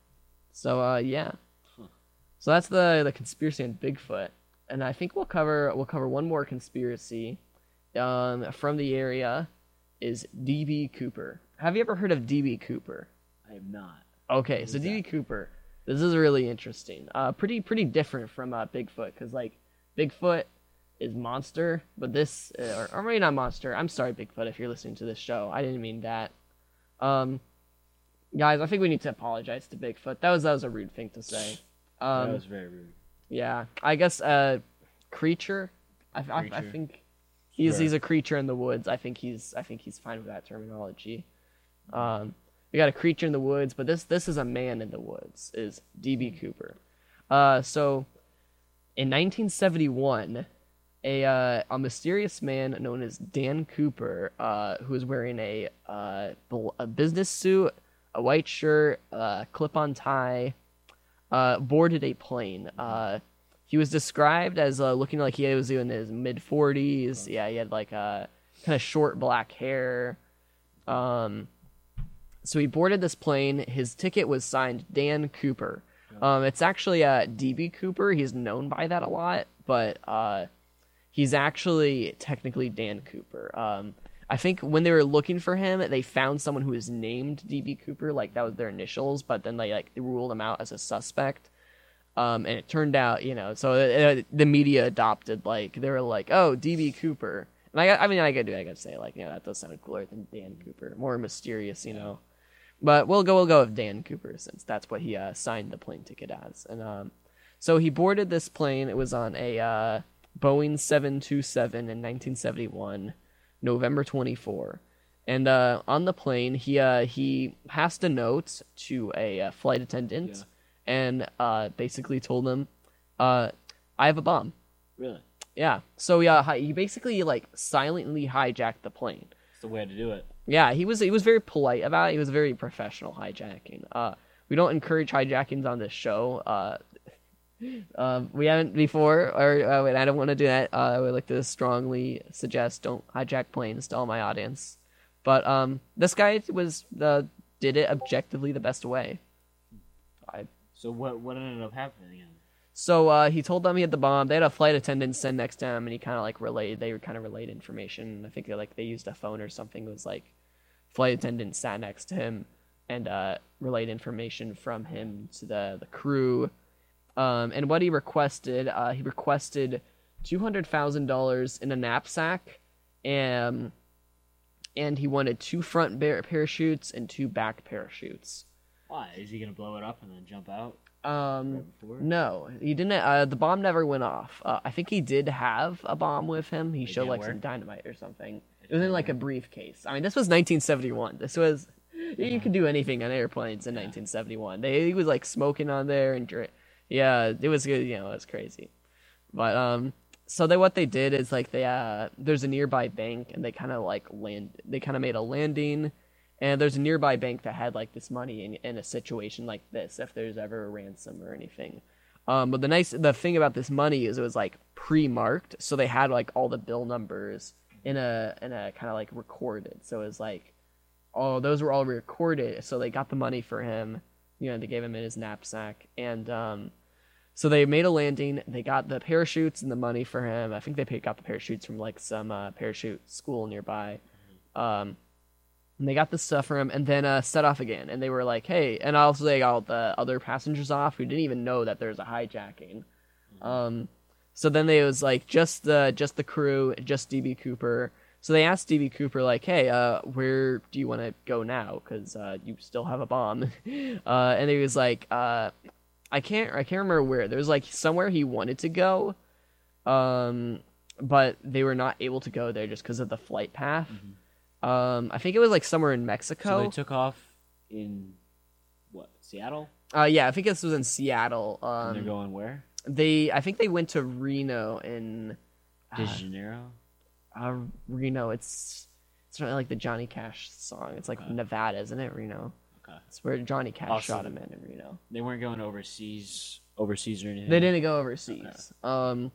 So, uh, yeah. Huh. So that's the, the conspiracy on Bigfoot. And I think we'll cover we'll cover one more conspiracy um, from the area is D B Cooper. Have you ever heard of D B Cooper? I have not. Okay, what so D B Cooper. This is really interesting. Uh, pretty pretty different from uh, Bigfoot because like Bigfoot is monster, but this or, or maybe not monster. I'm sorry, Bigfoot, if you're listening to this show, I didn't mean that. Um, guys, I think we need to apologize to Bigfoot. That was that was a rude thing to say. Um, that was very rude. Yeah, I guess uh, creature. I, creature. I, I think he's sure. he's a creature in the woods. I think he's I think he's fine with that terminology. Um, we got a creature in the woods, but this this is a man in the woods. Is D B Cooper? Uh, so in nineteen seventy-one, a uh, a mysterious man known as Dan Cooper, uh, who was wearing a uh, a business suit, a white shirt, uh, clip-on tie. Uh, boarded a plane. Uh, he was described as uh, looking like he was in his mid forties. Yeah, he had like a kind of short black hair. Um, so he boarded this plane. His ticket was signed Dan Cooper. Um, it's actually uh, D B Cooper. He's known by that a lot, but uh, he's actually technically Dan Cooper. Um, I think when they were looking for him, they found someone who was named D B Cooper, like that was their initials, but then they like ruled him out as a suspect. Um, and it turned out, you know, so it, it, the media adopted, like, they were like, oh, D B Cooper. And I, I mean, I gotta do, I gotta say, like, you know, that does sound cooler than Dan Cooper, more mysterious, you know. But we'll go, we'll go with Dan Cooper since that's what he uh, signed the plane ticket as. And um, so he boarded this plane. It was on a uh, Boeing seven twenty-seven in nineteen seventy-one. November twenty-fourth, and uh, on the plane, he uh, he passed a note to a uh, flight attendant, yeah. and uh, basically told him, uh, "I have a bomb." Really? Yeah. So yeah, he basically like silently hijacked the plane. That's the way to do it. Yeah, he was he was very polite about it. He was very professional hijacking. Uh, we don't encourage hijackings on this show. Uh, Um, we haven't before, or uh, wait, I don't want to do that. Uh, I would like to strongly suggest don't hijack planes to all my audience. But um, this guy was uh, did it objectively the best way. I, so what what ended up happening? So uh, he told them he had the bomb. They had a flight attendant stand next to him, and he kind of like relayed. They were kind of relayed information. I think they like they used a phone or something. It was like flight attendant sat next to him and uh, relayed information from him to the the crew. Um, and what he requested, uh, he requested two hundred thousand dollars in a knapsack, and, and he wanted two front bar- parachutes and two back parachutes. Why? Is he going to blow it up and then jump out? Um, right no, he didn't. Uh, the bomb never went off. Uh, I think he did have a bomb with him. He it showed like work. some dynamite or something. It, it was in like work. a briefcase. I mean, this was nineteen seventy-one. This was, yeah. you could do anything on airplanes in yeah. nineteen seventy-one. They, he was like smoking on there and drinking. Yeah, it was good. You know, it was crazy. But um, so they what they did is like they uh, there's a nearby bank, and they kind of like land. They kind of made a landing, and there's a nearby bank that had like this money in, in a situation like this. If there's ever a ransom or anything, um, but the nice the thing about this money is it was like pre-marked, so they had like all the bill numbers in a in a kind of like recorded. So it was like, oh, those were all recorded. So they got the money for him. You know, they gave him in his knapsack. And um, so they made a landing. They got the parachutes and the money for him. I think they got the parachutes from, like, some uh, parachute school nearby. Um, and they got the stuff for him and then uh, set off again. And they were like, hey. And also they got all the other passengers off who didn't even know that there was a hijacking. Um, so then they was, like, just the, just the crew, just D B Cooper. So they asked D B Cooper, like, hey, uh, where do you want to go now? Because uh, you still have a bomb. uh, and he was like, uh, I can't I can't remember where. There was, like, somewhere he wanted to go, um, but they were not able to go there just because of the flight path. Mm-hmm. Um, I think it was, like, somewhere in Mexico. So they took off in, what, Seattle? Uh, yeah, I think this was in Seattle. Um, and they're going where? They, I think they went to Reno in... De Janeiro? Uh, Reno, it's It's really like the Johnny Cash song. It's like okay. Nevada, isn't it? Reno. Okay. It's where Johnny Cash also shot him in, in Reno. They weren't going overseas, overseas or anything. They didn't go overseas. Okay. Um,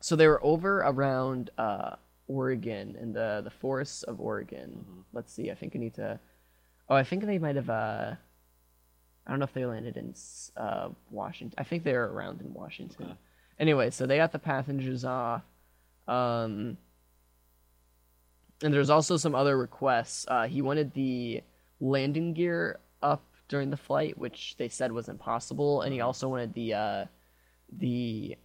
so they were over around uh, Oregon in the the forests of Oregon. Mm-hmm. Let's see. I think I need to. Oh, I think they might have. Uh, I don't know if they landed in uh, Washington. I think they were around in Washington. Okay. Anyway, so they got the passengers off. Um, and there's also some other requests. Uh, he wanted the landing gear up during the flight, which they said was impossible. And he also wanted the uh, the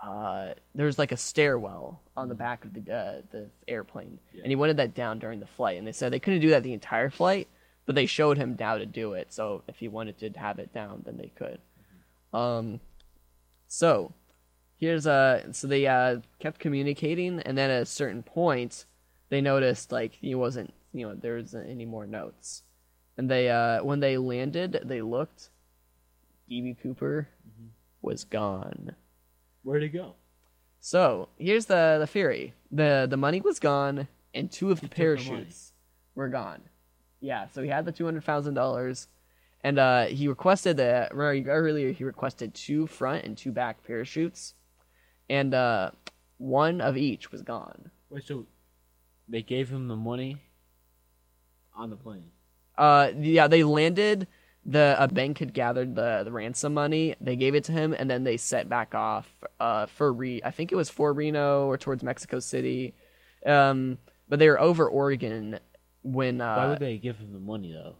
uh, there's like a stairwell on the back of the uh, the airplane, yeah. and he wanted that down during the flight. And they said they couldn't do that the entire flight, but they showed him how to do it. So if he wanted to have it down, then they could. Mm-hmm. Um, so. Here's uh so they uh, kept communicating, and then at a certain point, they noticed like he wasn't you know there wasn't any more notes, and they uh, when they landed, they looked, D B Cooper mm-hmm. was gone. Where'd he go? So here's the, the theory: the the money was gone, and two of he the parachutes the were gone. Yeah, so he had the two hundred thousand dollars. And uh, he requested that earlier. He requested two front and two back parachutes. And uh, one of each was gone. Wait, so they gave him the money on the plane? Uh, yeah, they landed. The a bank had gathered the, the ransom money. They gave it to him, and then they set back off uh, for Re. I think it was for Reno or towards Mexico City. Um, but they were over Oregon when. Uh, Why would they give him the money though?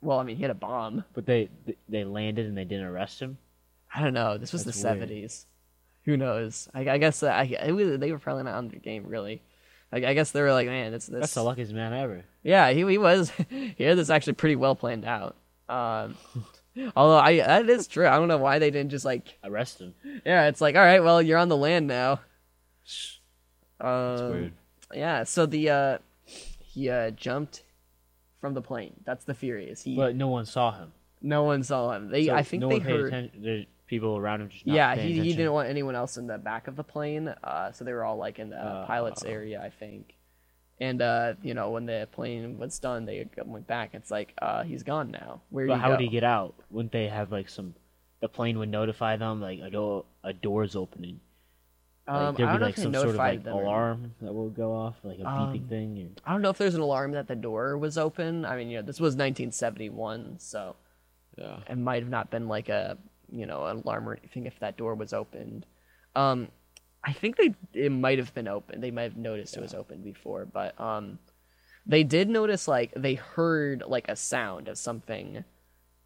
Well, I mean, he had a bomb. But they they landed and they didn't arrest him. I don't know. This was That's the weird. seventies. Who knows? I, I guess uh, I, I, they were probably not on their game, really. I, I guess they were like, man, it's this. That's the luckiest man ever. Yeah, he he was. He had this actually pretty well planned out. Um, although I that is true. I don't know why they didn't just like arrest him. Yeah, it's like, all right, well, you're on the land now. Um, That's weird. Yeah. So the uh, he uh, jumped from the plane. That's the theory. Is he? But no one saw him. No one saw him. They, so I think no they one heard. Atten- There's people around him just not yeah, paying he, attention. Yeah, he didn't want anyone else in the back of the plane, uh, so they were all like in the uh, pilot's uh, area, I think. And uh, you know, when the plane was done, they went back. It's like uh, he's gone now. Where? But you how go? Would he get out? Wouldn't they have like some? The plane would notify them like a door, a door's opening. Like, um, I don't be, know like, if some sort of like, alarm or... that will go off, like a um, beeping thing. Or... I don't know if there's an alarm that the door was open. I mean, you know, this was nineteen seventy-one, so yeah. It might have not been like a you know an alarm or anything if that door was opened. Um, I think they it might have been open. They might have noticed yeah. it was open before, but um, they did notice like they heard like a sound of something.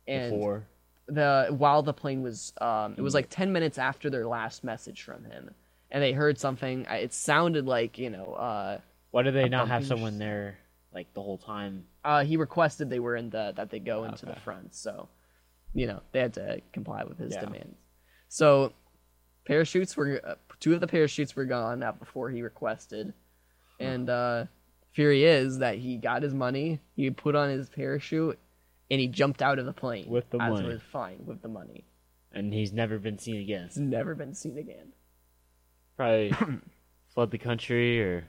And before the while the plane was um, it was like ten minutes after their last message from him. And they heard something. It sounded like, you know... Uh, Why did they not have someone there, like, the whole time? Uh, he requested they were in the... That they go into okay. the front. So, you know, they had to comply with his yeah. demands. So, parachutes were... Uh, two of the parachutes were gone out before he requested. And uh, theory is that he got his money. He put on his parachute. And he jumped out of the plane. With the money. As was fine, with the money. And he's never been seen again. He's never been seen again. Probably fled the country, or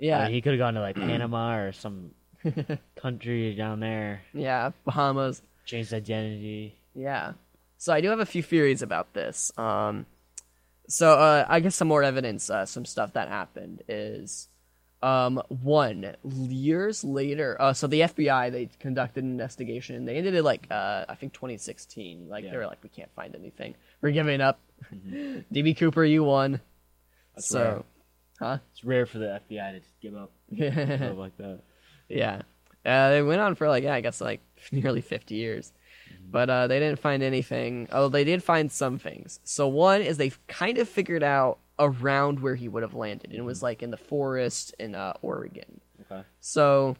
yeah, like he could have gone to like Panama or some country down there. Yeah, Bahamas. Changed identity. Yeah. So I do have a few theories about this. Um, so uh, I guess some more evidence, uh, some stuff that happened is, um, one years later. Uh, so the F B I they conducted an investigation. And they ended it like uh, I think twenty sixteen. Like yeah. they were like, we can't find anything. We're giving up. Mm-hmm. D B Cooper, you won. That's so, rare. Huh? It's rare for the F B I to just give up stuff like that. Yeah, uh, they went on for like yeah, I guess like nearly fifty years, mm-hmm. but uh, they didn't find anything. Oh, they did find some things. So one is they kind of figured out around where he would have landed, and it was like in the forest in uh, Oregon. Okay. So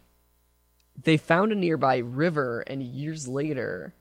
they found a nearby river, and years later,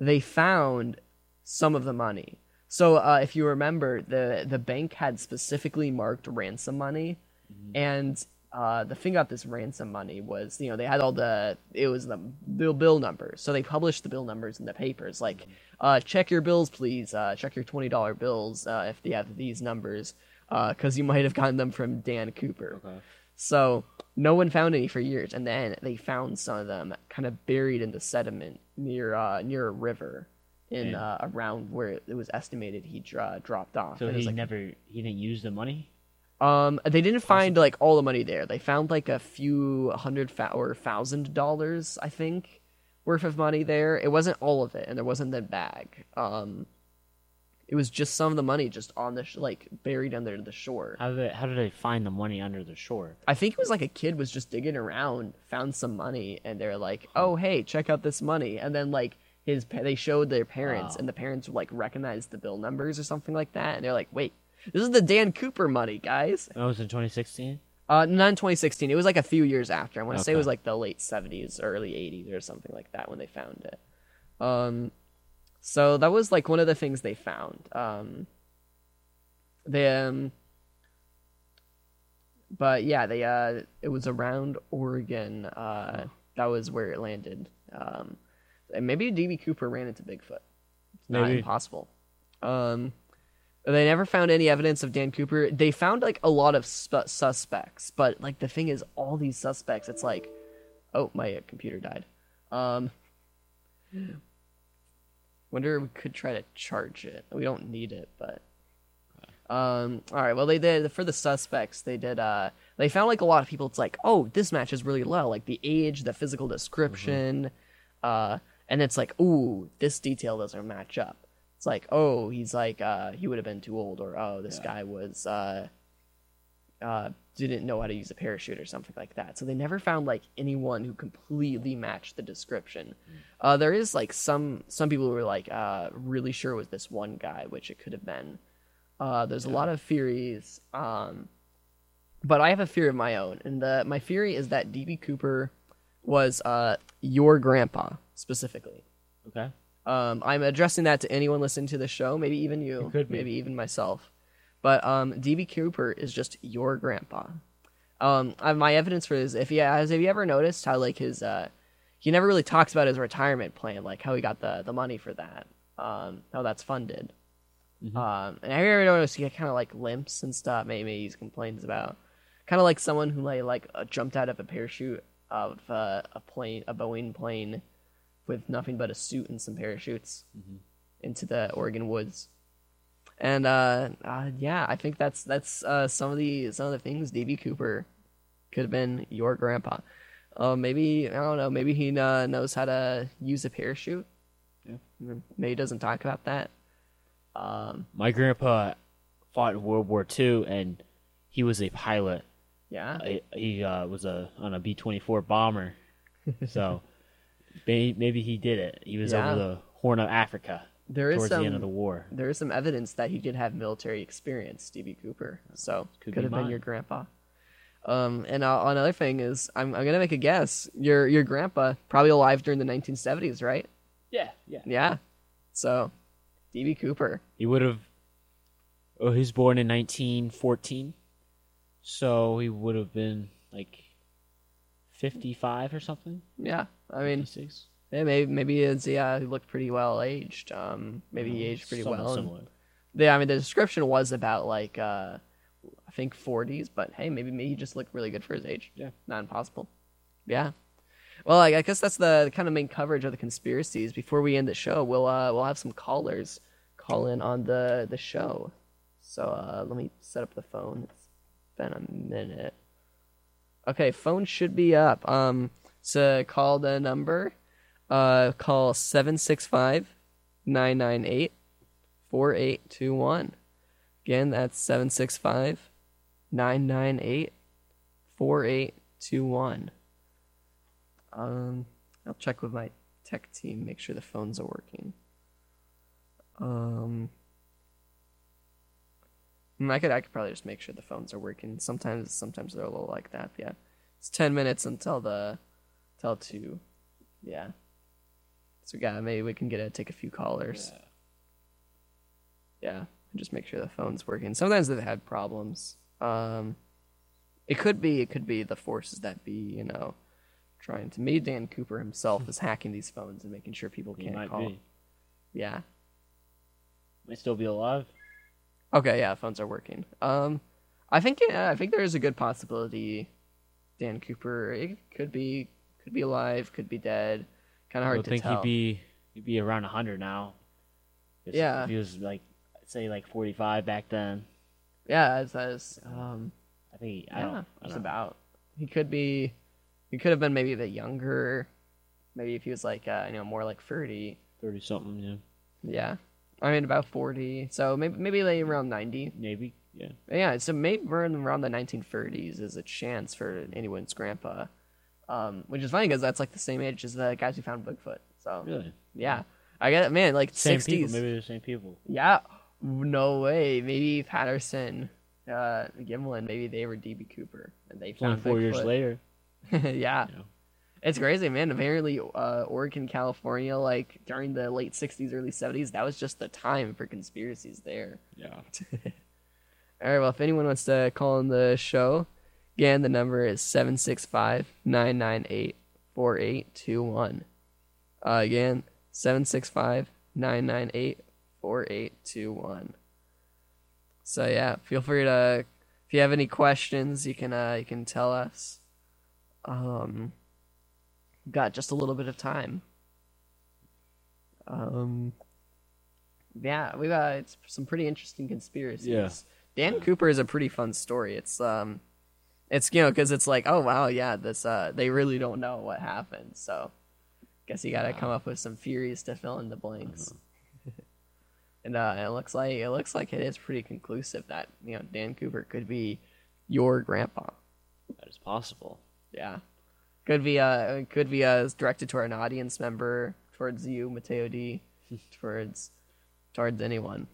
they found some of the money. So uh, if you remember, the, the bank had specifically marked ransom money, mm-hmm. and uh, the thing about this ransom money was, you know, they had all the, it was the bill, bill numbers. So they published the bill numbers in the papers, like, mm-hmm. uh, check your bills, please, uh, check your twenty dollars bills uh, if they have these numbers, because uh, you might have gotten them from Dan Cooper. Okay. So no one found any for years, and then they found some of them kind of buried in the sediment near uh, near a river in uh, around where it was estimated he dro- dropped off. So and he it was like, never he didn't use the money? Um, they didn't find like all the money there. They found like a few hundred fa- or thousand dollars, I think, worth of money there. It wasn't all of it, and there wasn't that bag. Um, it was just some of the money just on the sh- like buried under the shore. How did they, how did they find the money under the shore? I think it was like a kid was just digging around, found some money, and they're like, "Oh hey, check out this money!" And then like his pa- they showed their parents, wow. and the parents like recognized the bill numbers or something like that, and they're like, "Wait, this is the Dan Cooper money, guys." That was in twenty sixteen. Uh, not in twenty sixteen. It was like a few years after. I want to okay. say it was like the late seventies, early eighties, or something like that when they found it. Um. So that was like one of the things they found. Um, they, um, but yeah, they uh, it was around Oregon. Uh, oh. That was where it landed. Um, and maybe D B Cooper ran into Bigfoot. It's not maybe. impossible. Um, they never found any evidence of Dan Cooper. They found like a lot of sp- suspects, but like the thing is, all these suspects. It's like, oh, my computer died. Um. Wonder if we could try to charge it. We don't need it, but um, all right. Well, they did for the suspects. They did. Uh, they found like a lot of people. It's like, oh, this matches really well. Like the age, the physical description, mm-hmm. uh, and it's like, ooh, this detail doesn't match up. It's like, oh, he's like uh, he would have been too old, or oh, this yeah. guy was uh, uh, didn't know how to use a parachute or something like that. So they never found like anyone who completely matched the description. Mm. Uh, there is like some some people who were like uh, really sure it was this one guy, which it could have been. Uh, there's yeah. a lot of theories, um, but I have a theory of my own, and the, my theory is that D B Cooper was uh, your grandpa specifically. Okay. Um, I'm addressing that to anyone listening to the show, maybe even you, maybe even myself. But um, D B Cooper is just your grandpa. Um, I, my evidence for this, if he has, have you ever noticed how like his, uh, he never really talks about his retirement plan, like how he got the, the money for that, um, how that's funded. Mm-hmm. Um, and have you ever noticed he kind of like limps and stuff? Maybe he complains about kind of like someone who like, like uh, jumped out of a parachute of uh, a plane, a Boeing plane, with nothing but a suit and some parachutes mm-hmm. into the Oregon woods. And uh, uh, yeah, I think that's that's uh, some of the some of the things D B Cooper could have been your grandpa. Uh, maybe I don't know. Maybe he uh, knows how to use a parachute. Yeah. Maybe he doesn't talk about that. Um, My grandpa fought in World War Two, and he was a pilot. Yeah, I, he uh, was a on a B twenty-four bomber. So maybe, maybe he did it. He was yeah. over the Horn of Africa. There is towards some, the end of the war. There is some evidence that he did have military experience, D B Cooper. So could, could be have mine. been your grandpa. Um, and uh, another thing is, I'm, I'm gonna make a guess. Your your grandpa probably alive during the nineteen seventies, right? Yeah, yeah, yeah. So, D B Cooper. He would have. Oh, he was born in nineteen fourteen, so he would have been like fifty-five or something. Yeah, I mean. fifty-six. Yeah, maybe maybe it's, yeah, he looked pretty well aged. Um, maybe he aged pretty Something well. Similar. Yeah, I mean the description was about like uh, I think forties, but hey, maybe maybe he just looked really good for his age. Yeah, not impossible. Yeah. Well, I, I guess that's the kind of main coverage of the conspiracies. Before we end the show, we'll uh, we'll have some callers call in on the the show. So uh, let me set up the phone. It's been a minute. Okay, phone should be up. Um, to call the number. Uh, call seven six five, nine nine eight, four eight two one. Again, that's seven six five, nine nine eight, four eight two one. Um, I'll check with my tech team, make sure the phones are working. Um, I could I could probably just make sure the phones are working. Sometimes sometimes they're a little like that. But yeah, it's ten minutes until the until two. Yeah. So, yeah, maybe we can get a, take a few callers. Yeah. yeah. Just make sure the phone's working. Sometimes they've had problems. Um, it could be it could be the forces that be, you know, trying to... Maybe Dan Cooper himself is hacking these phones and making sure people can't he might call. Be. Yeah. Might still be alive. Okay, yeah, phones are working. Um, I think yeah, I think there is a good possibility Dan Cooper. It could be could be alive, could be dead. Kind of hard to tell. I think he'd be he'd be around one hundred now. Yeah. If he was like say like forty-five back then. Yeah, as as um I think he, I yeah, don't it's about. He could be he could have been maybe a bit younger. Maybe if he was like uh, you know, more like thirty. Thirty something, yeah. Yeah. I mean, about forty. So maybe maybe like around ninety. Maybe, yeah. Yeah, so maybe we're in around the nineteen thirties is a chance for anyone's grandpa. Um, which is funny because that's like the same age as the guys who found Bigfoot. So really? Yeah. I get it, man, like same sixties. People, maybe they're the same people. Yeah. No way. Maybe Patterson, uh, Gimlin, maybe they were D B. Cooper. And they found Bigfoot. Four years later. yeah. yeah. It's crazy, man. Apparently, uh, Oregon, California, like during the late sixties, early seventies, that was just the time for conspiracies there. Yeah. All right. Well, if anyone wants to call in the show, again, the number is seven six five, nine nine eight, four eight two one. Uh, again, seven six five, nine nine eight, four eight two one. So yeah, feel free to, if you have any questions, you can uh, you can tell us. Um, got just a little bit of time. Um, yeah, we got some pretty interesting conspiracies. Yeah. Dan Cooper is a pretty fun story. It's um. It's, you know, because it's like, oh, wow, yeah, this uh, they really don't know what happened. So guess you got to wow. come up with some theories to fill in the blanks. Uh-huh. and uh, it looks like it looks like it is pretty conclusive that, you know, Dan Cooper could be your grandpa. That is possible. Yeah. Could be uh, could be uh, directed toward an audience member, towards you, Mateo D., towards, towards anyone.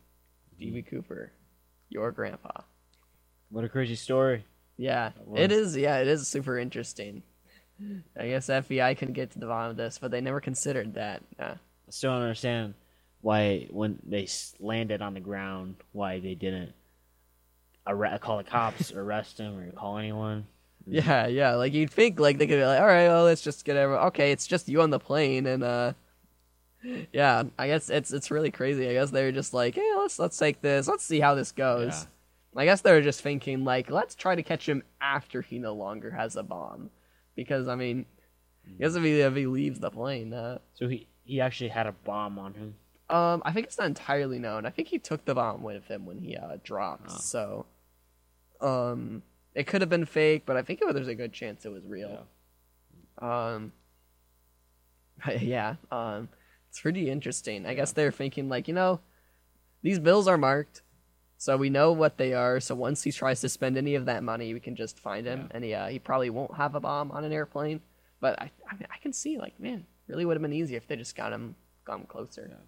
D B. Cooper, your grandpa. What a crazy story. Yeah, it is. Yeah, it is super interesting. I guess F B I can get to the bottom of this, but they never considered that. Nah. I still don't understand why, when they landed on the ground, why they didn't ar- call the cops, arrest them, or call anyone. Yeah, yeah. Like you'd think, like they could be like, "All right, well, let's just get everyone." Okay, it's just you on the plane, and uh, yeah. I guess it's it's really crazy. I guess they were just like, "Hey, let's let's take this. Let's see how this goes." Yeah. I guess they were just thinking, like, let's try to catch him after he no longer has a bomb. Because, I mean, I guess if he, if he leaves the plane. Uh, so he, he actually had a bomb on him? Um, I think it's not entirely known. I think he took the bomb with him when he uh, dropped. Oh. So um, it could have been fake, but I think there's a good chance it was real. Yeah. Um, yeah um, it's pretty interesting. I yeah. guess they were thinking, like, you know, these bills are marked. So we know what they are. So once he tries to spend any of that money, we can just find him, yeah. and he uh, he probably won't have a bomb on an airplane. But I I, mean, I can see, like, man, really would have been easier if they just got him gone closer. Yeah.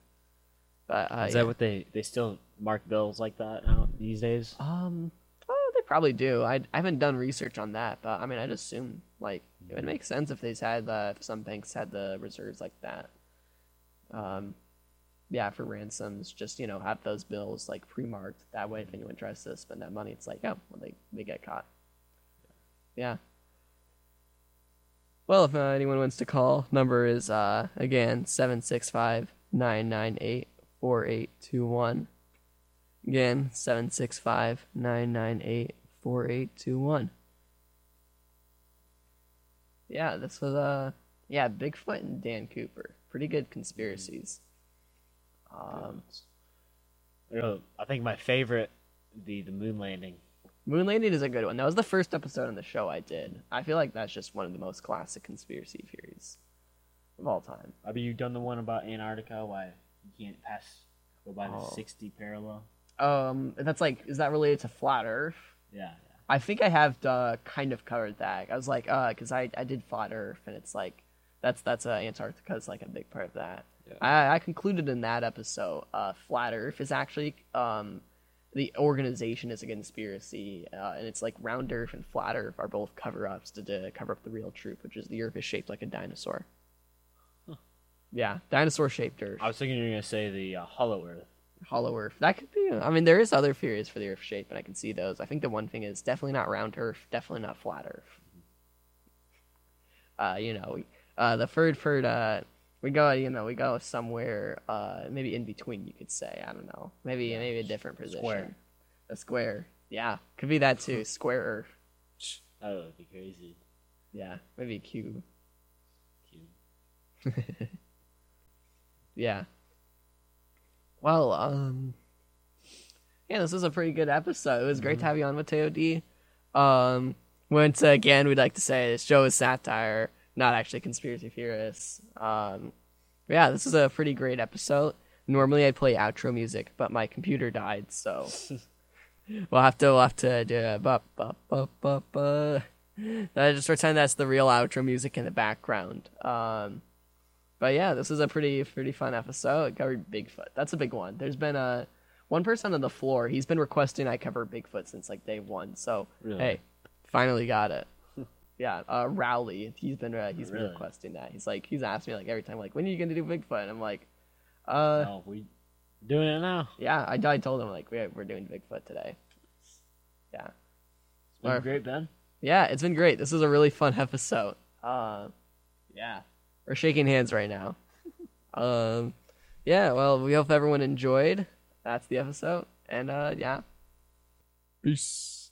But uh, is that yeah. what they they still mark bills like that now these days? Um, oh, they probably do. I, I haven't done research on that, but I mean, I'd assume like it would make sense if they had uh, if some banks had the reserves like that. Um. Yeah, for ransoms, just, you know, have those bills, like, pre-marked. That way, if anyone tries to spend that money, it's like, oh, well, they, they get caught. Yeah. Well, if uh, anyone wants to call, number is, uh, again, seven six five, nine nine eight, four eight two one. Again, seven six five, nine nine eight, four eight two one. Yeah, this was, uh, yeah, Bigfoot and Dan Cooper. Pretty good conspiracies. Mm-hmm. Um, you know, I think my favorite the the moon landing. Moon landing is a good one. That was the first episode on the show I did. I feel like that's just one of the most classic conspiracy theories of all time. I mean, you've done the one about Antarctica, why you can't pass go by oh. the sixtieth parallel. Um, that's like, is that related to flat Earth? Yeah. yeah. I think I have uh, kind of covered that. I was like, uh, because I I did flat Earth, and it's like that's that's uh, Antarctica is like a big part of that. Yeah. I, I concluded in that episode, uh, Flat Earth is actually, um, the organization is a conspiracy, uh, and it's like Round Earth and Flat Earth are both cover-ups to, to cover up the real truth, which is the Earth is shaped like a dinosaur. Huh. Yeah, dinosaur-shaped Earth. I was thinking you were going to say the uh, Hollow Earth. Hollow Earth. That could be, I mean, there is other theories for the Earth shape, and I can see those. I think the one thing is definitely not Round Earth, definitely not Flat Earth. Uh, you know, uh, the third, third, uh... We go, you know, we go somewhere, uh, maybe in between, you could say. I don't know. Maybe yeah, maybe a different position. Square. A square. Yeah. Could be that, too. Square Earth. That would be crazy. Yeah, maybe Q. Q. Yeah. Well, um, yeah, this was a pretty good episode. It was mm-hmm. great to have you on, Mateo D. Um, once again, we'd like to say this show is satire, not actually conspiracy theorists. Um, yeah, this is a pretty great episode. Normally, I play outro music, but my computer died, so we'll have to we'll have to do a bup bup bup bup bup. I just pretend that's the real outro music in the background. Um, but yeah, this is a pretty pretty fun episode. It covered Bigfoot. That's a big one. There's been a one person on the floor. He's been requesting I cover Bigfoot since like day one. So really? Hey, finally got it. Yeah, uh, Rowley. He's been uh, he's really? been requesting that. He's like he's asked me like every time like when are you gonna do Bigfoot? And I'm like. Uh, oh, we doing it now? Yeah, I, I told him like we're we're doing Bigfoot today. Yeah, it's been or, great, Ben. Yeah, it's been great. This is a really fun episode. Uh, yeah, we're shaking hands right now. um, yeah. Well, we hope everyone enjoyed. That's the episode, and uh, yeah, peace.